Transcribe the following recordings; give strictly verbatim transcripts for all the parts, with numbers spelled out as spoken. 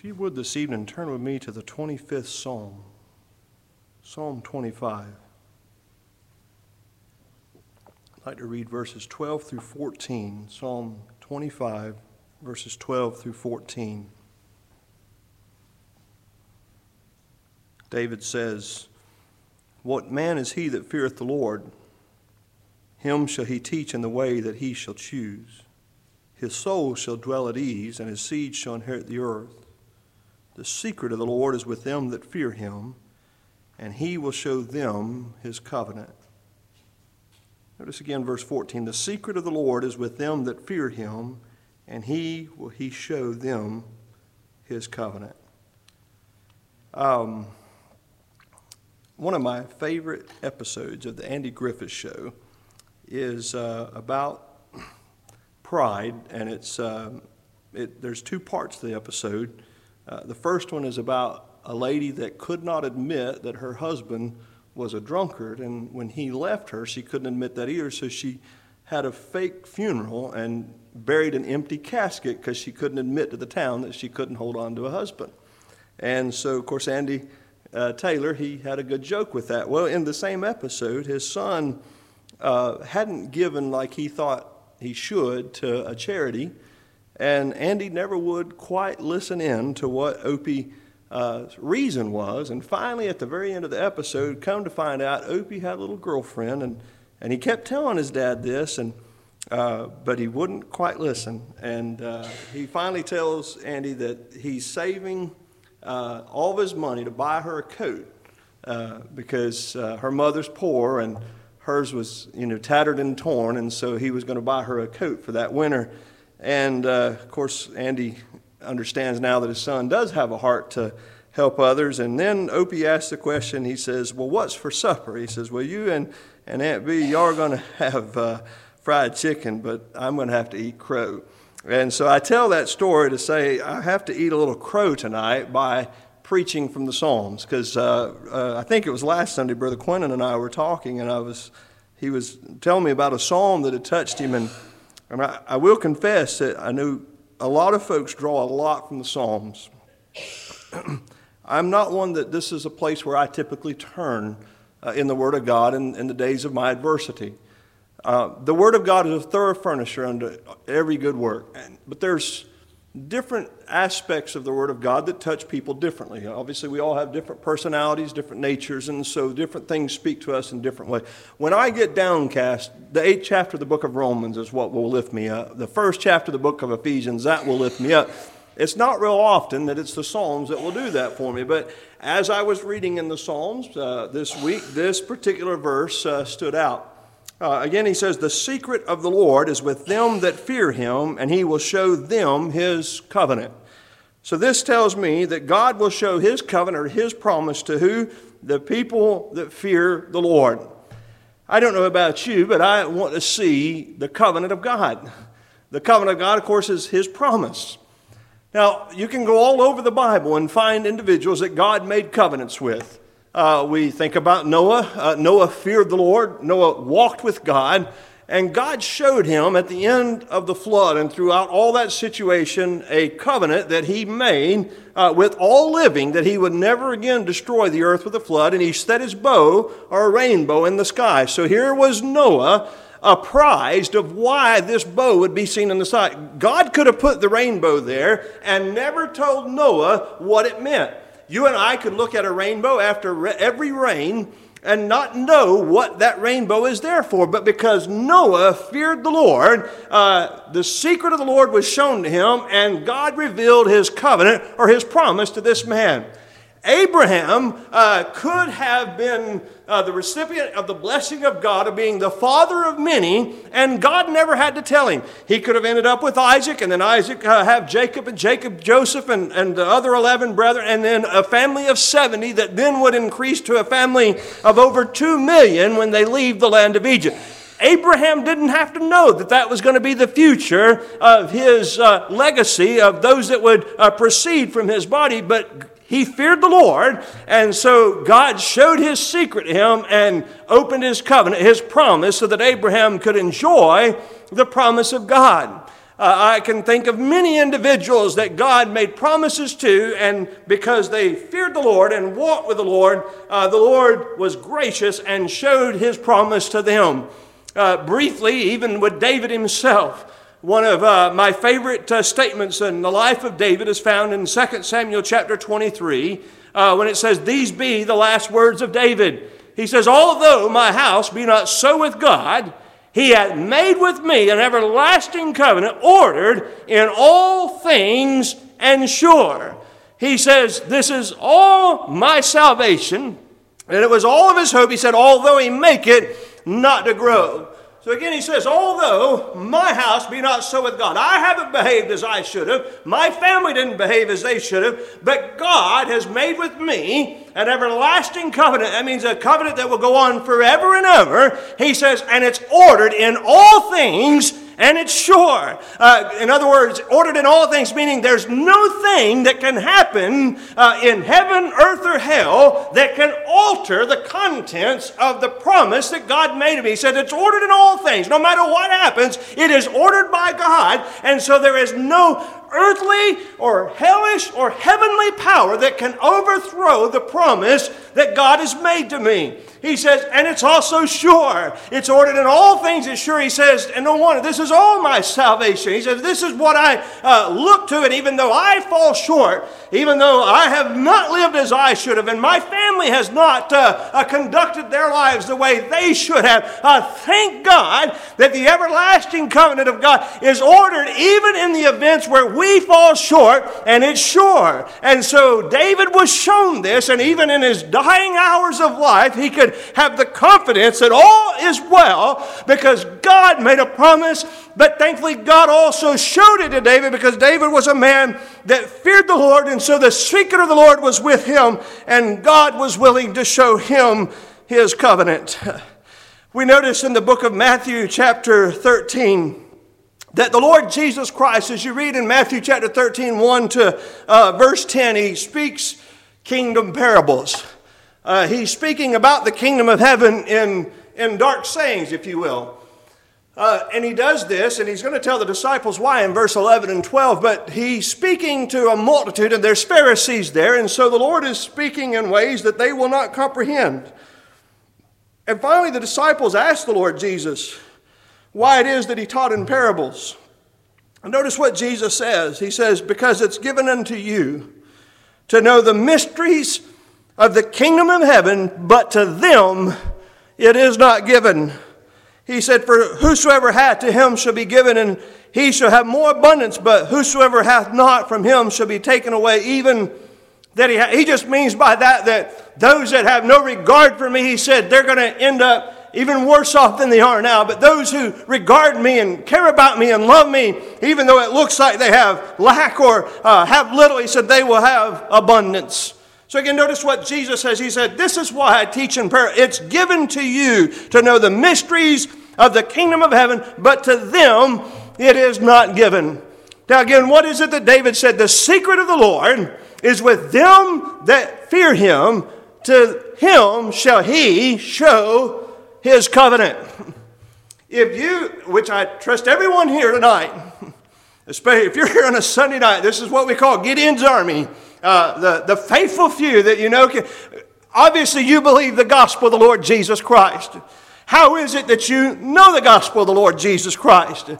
If you would this evening, turn with me to the twenty-fifth Psalm, Psalm twenty-five. I'd like to read verses twelve through fourteen, Psalm twenty-five, verses twelve through fourteen. David says, "What man is he that feareth the Lord? Him shall he teach in the way that he shall choose. His soul shall dwell at ease, and his seed shall inherit the earth. The secret of the Lord is with them that fear him, and he will show them his covenant." Notice again verse fourteen. "The secret of the Lord is with them that fear him, and he will he show them his covenant." Um, one of my favorite episodes of the Andy Griffith Show is uh, about pride, and it's uh, it, there's two parts to the episode. Uh, the first one is about a lady that could not admit that her husband was a drunkard, and when he left her, she couldn't admit that either, so she had a fake funeral and buried an empty casket because she couldn't admit to the town that she couldn't hold on to a husband. And so, of course, Andy uh, Taylor, he had a good joke with that. Well, in the same episode, his son uh, hadn't given like he thought he should to a charity, and Andy never would quite listen in to what Opie's uh, reason was. And finally, at the very end of the episode, come to find out, Opie had a little girlfriend, and, and he kept telling his dad this, and uh, but he wouldn't quite listen. And uh, he finally tells Andy that he's saving uh, all of his money to buy her a coat uh, because uh, her mother's poor, and hers was, you know, tattered and torn, and so he was going to buy her a coat for that winter. And, uh, of course, Andy understands now that his son does have a heart to help others. And then Opie asks the question, he says, "Well, what's for supper?" He says, "Well, you and, and Aunt B, y'all are going to have uh, fried chicken, but I'm going to have to eat crow." And so I tell that story to say I have to eat a little crow tonight by preaching from the Psalms, because uh, uh, I think it was last Sunday Brother Quentin and I were talking, and I was he was telling me about a psalm that had touched him. And And I, I will confess that I know a lot of folks draw a lot from the Psalms. I'm not one that this is a place where I typically turn uh, in the Word of God in, in the days of my adversity. Uh, the Word of God is a thorough furnisher unto every good work. And, but there's different aspects of the Word of God that touch people differently. Obviously, we all have different personalities, different natures, and so different things speak to us in different ways. When I get downcast, the eighth chapter of the book of Romans is what will lift me up. The first chapter of the book of Ephesians, that will lift me up. It's not real often that it's the Psalms that will do that for me, but as I was reading in the Psalms uh, this week, this particular verse uh, stood out. Uh, again, he says, "The secret of the Lord is with them that fear him, and he will show them his covenant." So this tells me that God will show his covenant or his promise to who? The people that fear the Lord. I don't know about you, but I want to see the covenant of God. The covenant of God, of course, is his promise. Now, you can go all over the Bible and find individuals that God made covenants with. Uh, we think about Noah. Uh, Noah feared the Lord. Noah walked with God. And God showed him at the end of the flood and throughout all that situation a covenant that he made uh, with all living, that he would never again destroy the earth with a flood. And he set his bow or a rainbow in the sky. So here was Noah apprised of why this bow would be seen in the sky. God could have put the rainbow there and never told Noah what it meant. You and I could look at a rainbow after every rain and not know what that rainbow is there for. But because Noah feared the Lord, uh, the secret of the Lord was shown to him, and God revealed his covenant or his promise to this man. Abraham uh, could have been uh, the recipient of the blessing of God of being the father of many, and God never had to tell him. He could have ended up with Isaac, and then Isaac uh, have Jacob, and Jacob, Joseph, and, and the other eleven brethren, and then a family of seventy that then would increase to a family of over two million when they leave the land of Egypt. Abraham didn't have to know that that was going to be the future of his uh, legacy, of those that would uh, proceed from his body, but he feared the Lord, and so God showed his secret to him and opened his covenant, his promise, so that Abraham could enjoy the promise of God. Uh, I can think of many individuals that God made promises to, and because they feared the Lord and walked with the Lord, uh, the Lord was gracious and showed his promise to them. Uh, briefly, even with David himself, one of uh, my favorite uh, statements in the life of David is found in Second Samuel chapter twenty-three, uh, when it says, "These be the last words of David." He says, "Although my house be not so with God, he hath made with me an everlasting covenant, ordered in all things and sure." He says, this is all my salvation, and it was all of his hope. He said, although he make it not to grow. So again, he says, although my house be not so with God, I haven't behaved as I should have. My family didn't behave as they should have. But God has made with me an everlasting covenant. That means a covenant that will go on forever and ever. He says, and it's ordered in all things and it's sure. Uh, in other words, ordered in all things, meaning there's no thing that can happen uh, in heaven, earth, or hell that can alter the contents of the promise that God made to me. He said it's ordered in all things. No matter what happens, it is ordered by God. And so there is no earthly or hellish or heavenly power that can overthrow the promise that God has made to me. He says, and it's also sure. It's ordered in all things is sure. He says, and no wonder, this is all my salvation. He says, this is what I uh, look to, and even though I fall short, even though I have not lived as I should have, and my family has not uh, uh, conducted their lives the way they should have, I uh, thank God that the everlasting covenant of God is ordered even in the events where we fall short, and it's sure. And so David was shown this, and even in his dying hours of life, he could have the confidence that all is well because God made a promise. But thankfully, God also showed it to David because David was a man that feared the Lord, and so the secret of the Lord was with him, and God was willing to show him his covenant. We notice in the book of Matthew chapter thirteen that the Lord Jesus Christ, as you read in Matthew chapter thirteen, one to verse ten, he speaks kingdom parables. Uh, he's speaking about the kingdom of heaven in, in dark sayings, if you will. Uh, and he does this, and he's going to tell the disciples why in verse eleven and twelve, but he's speaking to a multitude, and there's Pharisees there, and so the Lord is speaking in ways that they will not comprehend. And finally, the disciples ask the Lord Jesus why it is that he taught in parables. And notice what Jesus says. He says, because it's given unto you to know the mysteries of the kingdom of heaven, but to them it is not given. He said, for whosoever hath, to him shall be given, and he shall have more abundance, but whosoever hath not, from him shall be taken away, even that he ha-. He just means by that that those that have no regard for me, he said, they're going to end up even worse off than they are now. But those who regard me and care about me and love me, even though it looks like they have lack or uh, have little, he said, they will have abundance. So again, notice what Jesus says. He said, this is why I teach in prayer. It's given to you to know the mysteries of the kingdom of heaven, but to them it is not given. Now again, what is it that David said? The secret of the Lord is with them that fear him. To him shall he show his covenant. If you, which I trust everyone here tonight, especially if you're here on a Sunday night, this is what we call Gideon's army. Uh, the, the faithful few that you know, can, obviously you believe the gospel of the Lord Jesus Christ. How is it that you know the gospel of the Lord Jesus Christ?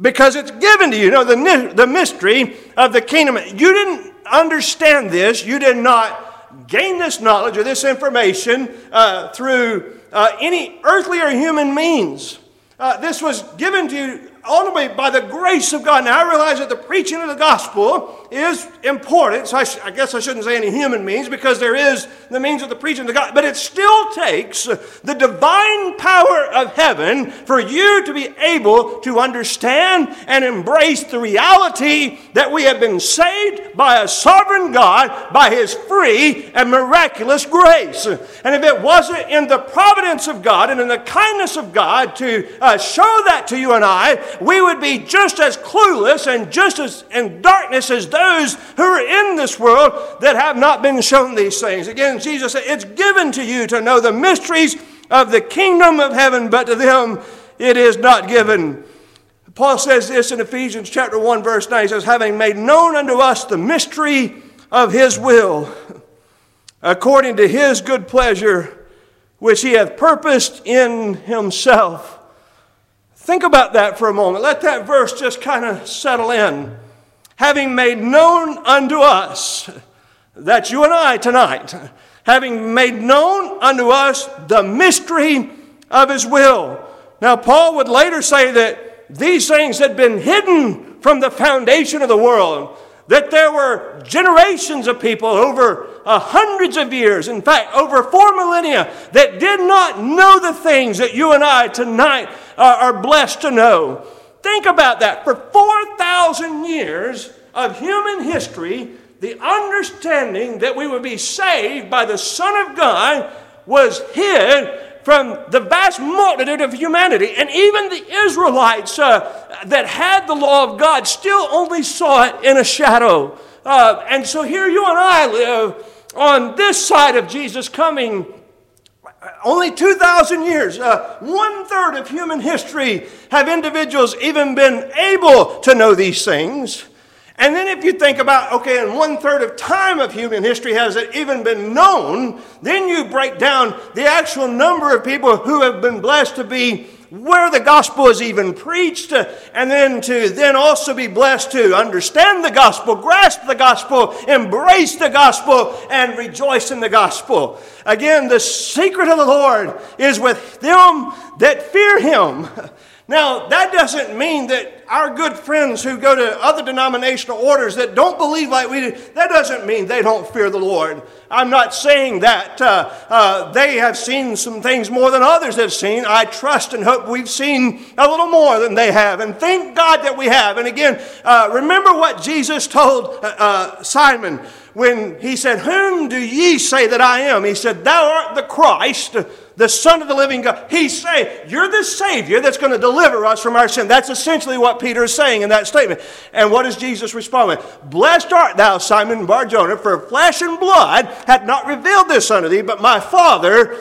Because it's given to you. You know, the, the mystery of the kingdom. You didn't understand this. You did not gain this knowledge or this information uh, through uh, any earthly or human means. Uh, this was given to you only by the grace of God. Now I realize that the preaching of the gospel is important. So I, sh- I guess I shouldn't say any human means, because there is the means of the preaching of the gospel. But it still takes the divine power of heaven for you to be able to understand and embrace the reality that we have been saved by a sovereign God, by his free and miraculous grace. And if it wasn't in the providence of God and in the kindness of God to uh, show that to you and I, we would be just as clueless and just as in darkness as those who are in this world that have not been shown these things. Again, Jesus said, it's given to you to know the mysteries of the kingdom of heaven, but to them it is not given. Paul says this in Ephesians chapter one, verse nine. He says, having made known unto us the mystery of his will, according to his good pleasure, which he hath purposed in himself. Think about that for a moment. Let that verse just kind of settle in. Having made known unto us, that's you and I tonight, having made known unto us the mystery of his will. Now, Paul would later say that these things had been hidden from the foundation of the world, that there were generations of people over uh, hundreds of years, in fact, over four millennia, that did not know the things that you and I tonight are, are blessed to know. Think about that. For four thousand years of human history, the understanding that we would be saved by the Son of God was hid from the vast multitude of humanity. And even the Israelites uh, that had the law of God still only saw it in a shadow. Uh, and so here you and I live on this side of Jesus coming. Only two thousand years, uh, one-third of human history have individuals even been able to know these things. And then if you think about, okay, and one-third of time of human history has it even been known, then you break down the actual number of people who have been blessed to be where the gospel is even preached, and then to then also be blessed to understand the gospel, grasp the gospel, embrace the gospel, and rejoice in the gospel. Again, the secret of the Lord is with them that fear him. Now, that doesn't mean that our good friends who go to other denominational orders that don't believe like we do, that doesn't mean they don't fear the Lord. I'm not saying that. Uh, uh, they have seen some things more than others have seen. I trust and hope we've seen a little more than they have. And thank God that we have. And again, uh, remember what Jesus told uh, uh, Simon when he said, whom do ye say that I am? He said, thou art the Christ, the Son of the living God. He said, you're the Savior that's going to deliver us from our sin. That's essentially what Peter is saying in that statement. And what does Jesus respond with? Blessed art thou, Simon Bar Jonah, for flesh and blood hath not revealed this unto thee, but my Father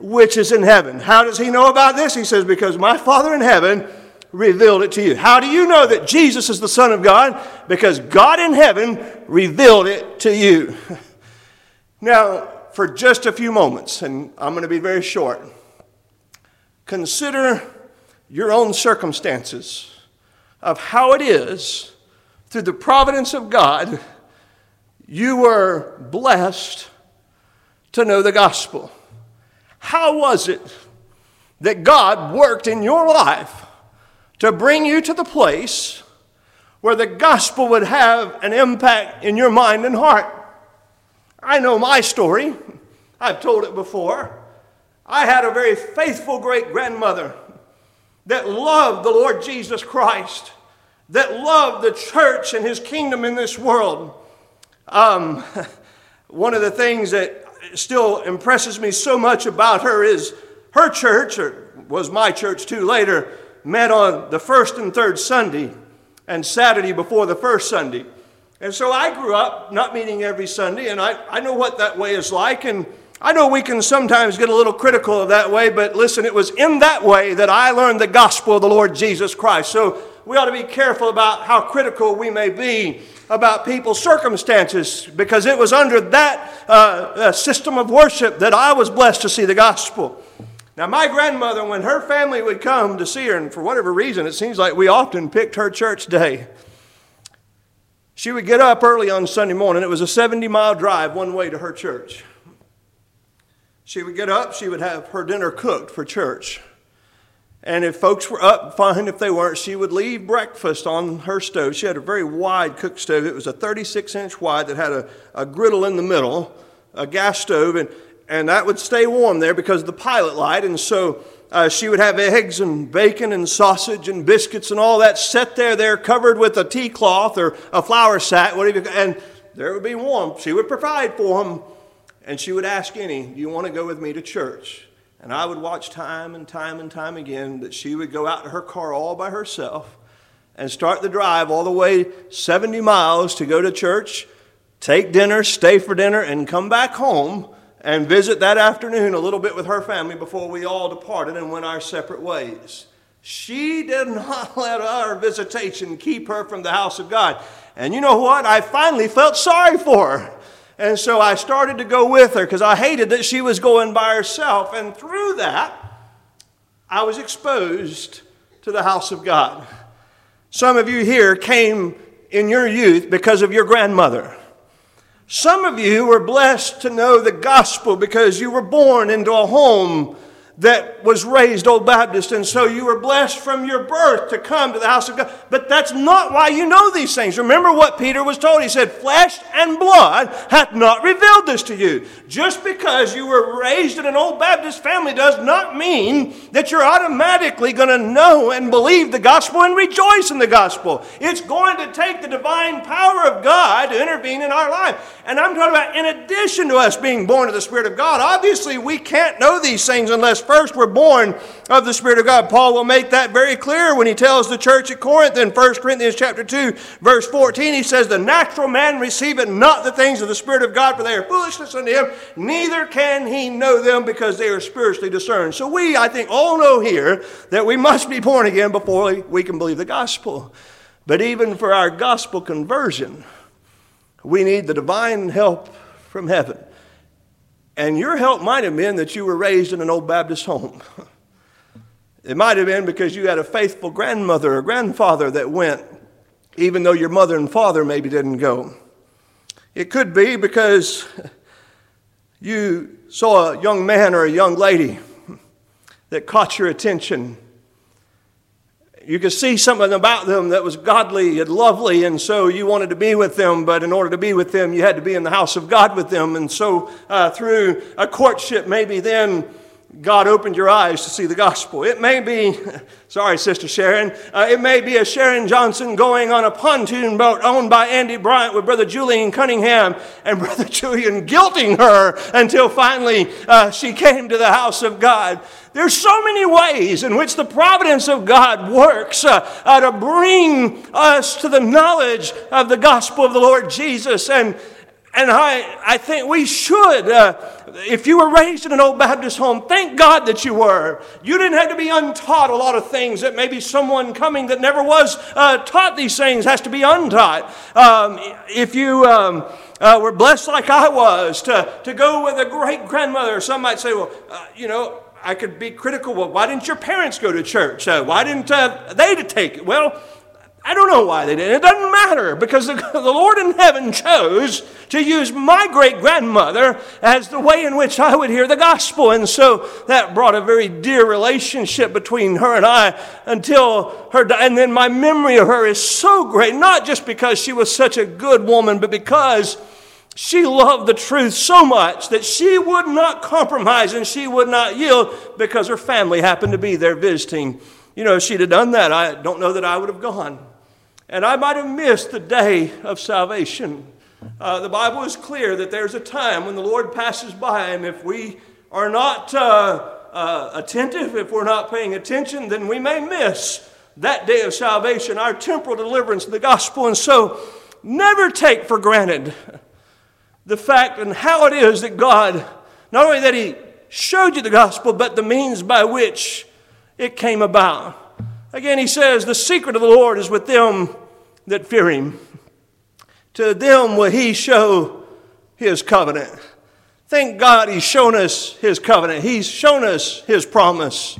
which is in heaven. How does he know about this? He says, because my Father in heaven revealed it to you. How do you know that Jesus is the Son of God? Because God in heaven revealed it to you. Now, for just a few moments, and I'm going to be very short, consider your own circumstances of how it is, through the providence of God, you were blessed to know the gospel. How was it that God worked in your life to bring you to the place where the gospel would have an impact in your mind and heart? I know my story. I've told it before. I had a very faithful great-grandmother that loved the Lord Jesus Christ, that loved the church and his kingdom in this world. Um, one of the things that still impresses me so much about her is her church, or was my church too later, met on the first and third Sunday and Saturday before the first Sunday. And so I grew up not meeting every Sunday, and I, I know what that way is like, and I know we can sometimes get a little critical of that way, but listen, it was in that way that I learned the gospel of the Lord Jesus Christ. So we ought to be careful about how critical we may be about people's circumstances, because it was under that uh, uh, system of worship that I was blessed to see the gospel. Now, my grandmother, when her family would come to see her, and for whatever reason, it seems like we often picked her church day, she would get up early on Sunday morning. It was a seventy-mile drive one way to her church. She would get up. She would have her dinner cooked for church. And if folks were up, fine. If they weren't, she would leave breakfast on her stove. She had a very wide cook stove. It was a thirty-six inch wide that had a, a griddle in the middle, a gas stove, and, and that would stay warm there because of the pilot light. And so Uh, she would have eggs and bacon and sausage and biscuits and all that set there, there covered with a tea cloth or a flour sack, whatever, and there would be warm. She would provide for them, and she would ask any, do you want to go with me to church? And I would watch time and time and time again that she would go out to her car all by herself and start the drive all the way seventy miles to go to church, take dinner, stay for dinner, and come back home and visit that afternoon a little bit with her family before we all departed and went our separate ways. She did not let our visitation keep her from the house of God. And you know what? I finally felt sorry for her. And so I started to go with her because I hated that she was going by herself. And through that, I was exposed to the house of God. Some of you here came in your youth because of your grandmother. Some of you were blessed to know the gospel because you were born into a home that was raised Old Baptist, and so you were blessed from your birth to come to the house of God. But that's not why you know these things. Remember what Peter was told. He said, flesh and blood hath not revealed this to you. Just because you were raised in an Old Baptist family does not mean that you're automatically going to know and believe the gospel and rejoice in the gospel. It's going to take the divine power of God to intervene in our life. And I'm talking about in addition to us being born of the Spirit of God. Obviously, we can't know these things unless first we're born of the Spirit of God. Paul will make that very clear when he tells the church at Corinth in First Corinthians chapter two, verse fourteen. He says, the natural man receiveth not the things of the Spirit of God, for they are foolishness unto him. Neither can he know them, because they are spiritually discerned. So we, I think, all know here that we must be born again before we can believe the gospel. But even for our gospel conversion, we need the divine help from heaven. And your help might have been that you were raised in an Old Baptist home. It might have been because you had a faithful grandmother or grandfather that went, even though your mother and father maybe didn't go. It could be because you saw a young man or a young lady that caught your attention. You could see something about them that was godly and lovely, and so you wanted to be with them, but in order to be with them, you had to be in the house of God with them. And so uh, through a courtship, maybe then God opened your eyes to see the gospel. It may be, sorry, Sister Sharon, uh, it may be a Sharon Johnson going on a pontoon boat owned by Andy Bryant with Brother Julian Cunningham, and Brother Julian guilting her until finally uh, she came to the house of God. There's so many ways in which the providence of God works uh, uh, to bring us to the knowledge of the gospel of the Lord Jesus. And and I, I think we should, uh, if you were raised in an Old Baptist home, thank God that you were. You didn't have to be untaught a lot of things that maybe someone coming that never was uh, taught these things has to be untaught. Um, if you... Um, Uh, we're blessed like I was to, to go with a great-grandmother. Some might say, well, uh, you know, I could be critical. Well, why didn't your parents go to church? Uh, why didn't uh, they take it? Well, I don't know why they didn't. It doesn't matter, because the, the Lord in heaven chose to use my great-grandmother as the way in which I would hear the gospel. And so that brought a very dear relationship between her and I until her died. And then my memory of her is so great, not just because she was such a good woman, but because she loved the truth so much that she would not compromise and she would not yield because her family happened to be there visiting. You know, if she'd have done that, I don't know that I would have gone. And I might have missed the day of salvation. Uh, the Bible is clear that there's a time when the Lord passes by, and if we are not uh, uh, attentive, if we're not paying attention, then we may miss that day of salvation, our temporal deliverance in the gospel. And so never take for granted the fact and how it is that God, not only that he showed you the gospel, but the means by which it came about. Again, he says, the secret of the Lord is with them that fear him. To them will he show his covenant. Thank God he's shown us his covenant. He's shown us his promise.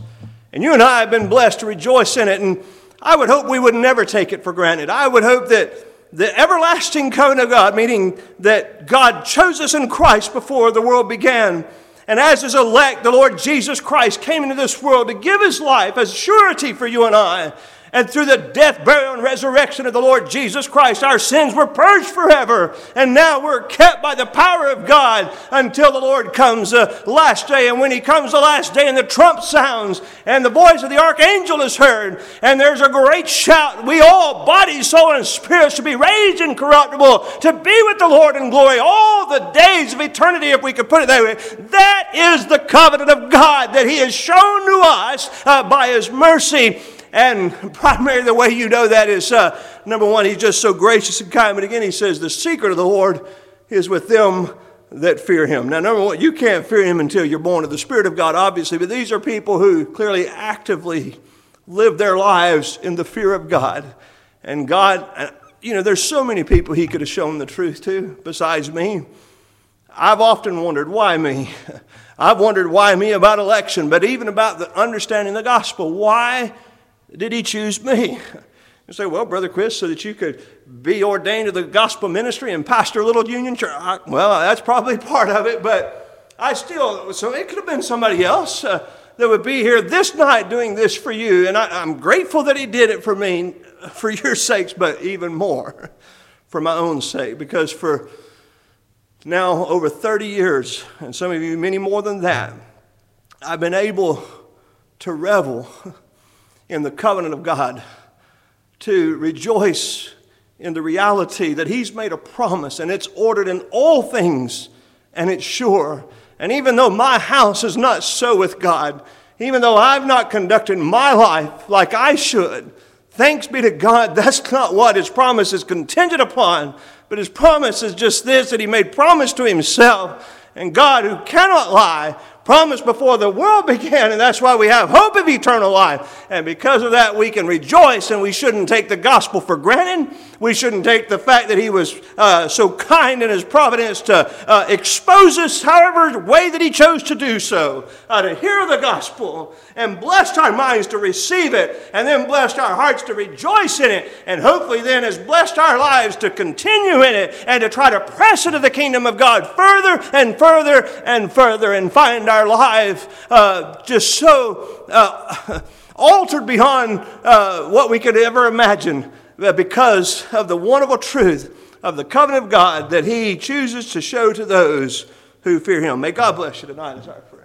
And you and I have been blessed to rejoice in it. And I would hope we would never take it for granted. I would hope that the everlasting covenant of God, meaning that God chose us in Christ before the world began. And as his elect, the Lord Jesus Christ came into this world to give his life as surety for you and I. And through the death, burial, and resurrection of the Lord Jesus Christ, our sins were purged forever. And now we're kept by the power of God until the Lord comes the last day. And when he comes the last day and the trump sounds and the voice of the archangel is heard and there's a great shout, we all, body, soul, and spirit, should be raised incorruptible to be with the Lord in glory all the days of eternity, if we could put it that way. That is the covenant of God that he has shown to us uh, by his mercy. And primarily the way you know that is, uh, number one, he's just so gracious and kind. But again, he says, the secret of the Lord is with them that fear him. Now, number one, you can't fear him until you're born of the Spirit of God, obviously. But these are people who clearly actively live their lives in the fear of God. And God, you know, there's so many people he could have shown the truth to besides me. I've often wondered, why me? I've wondered why me about election, but even about the understanding the gospel. Why did he choose me? You say, well, Brother Chris, so that you could be ordained to the gospel ministry and pastor Little Union Church. I, well, that's probably part of it, but I still, so it could have been somebody else uh, that would be here this night doing this for you, and I, I'm grateful that he did it for me, for your sakes, but even more for my own sake, because for now over thirty years, and some of you many more than that, I've been able to revel in the covenant of God, to rejoice in the reality that he's made a promise, and it's ordered in all things, and it's sure. And even though my house is not so with God, even though I've not conducted my life like I should, thanks be to God, that's not what his promise is contingent upon, but his promise is just this, that he made promise to himself, and God, who cannot lie, promised before the world began, and that's why we have hope of eternal life. And because of that, we can rejoice, and we shouldn't take the gospel for granted. We shouldn't take the fact that he was uh, so kind in his providence to uh, expose us however way that he chose to do so, uh, to hear the gospel, and blessed our minds to receive it, and then blessed our hearts to rejoice in it, and hopefully then has blessed our lives to continue in it, and to try to press into the kingdom of God further and further and further, and find our life uh, just so uh, altered beyond uh, what we could ever imagine, because of the wonderful truth of the covenant of God that he chooses to show to those who fear him. May God bless you tonight as our prayer.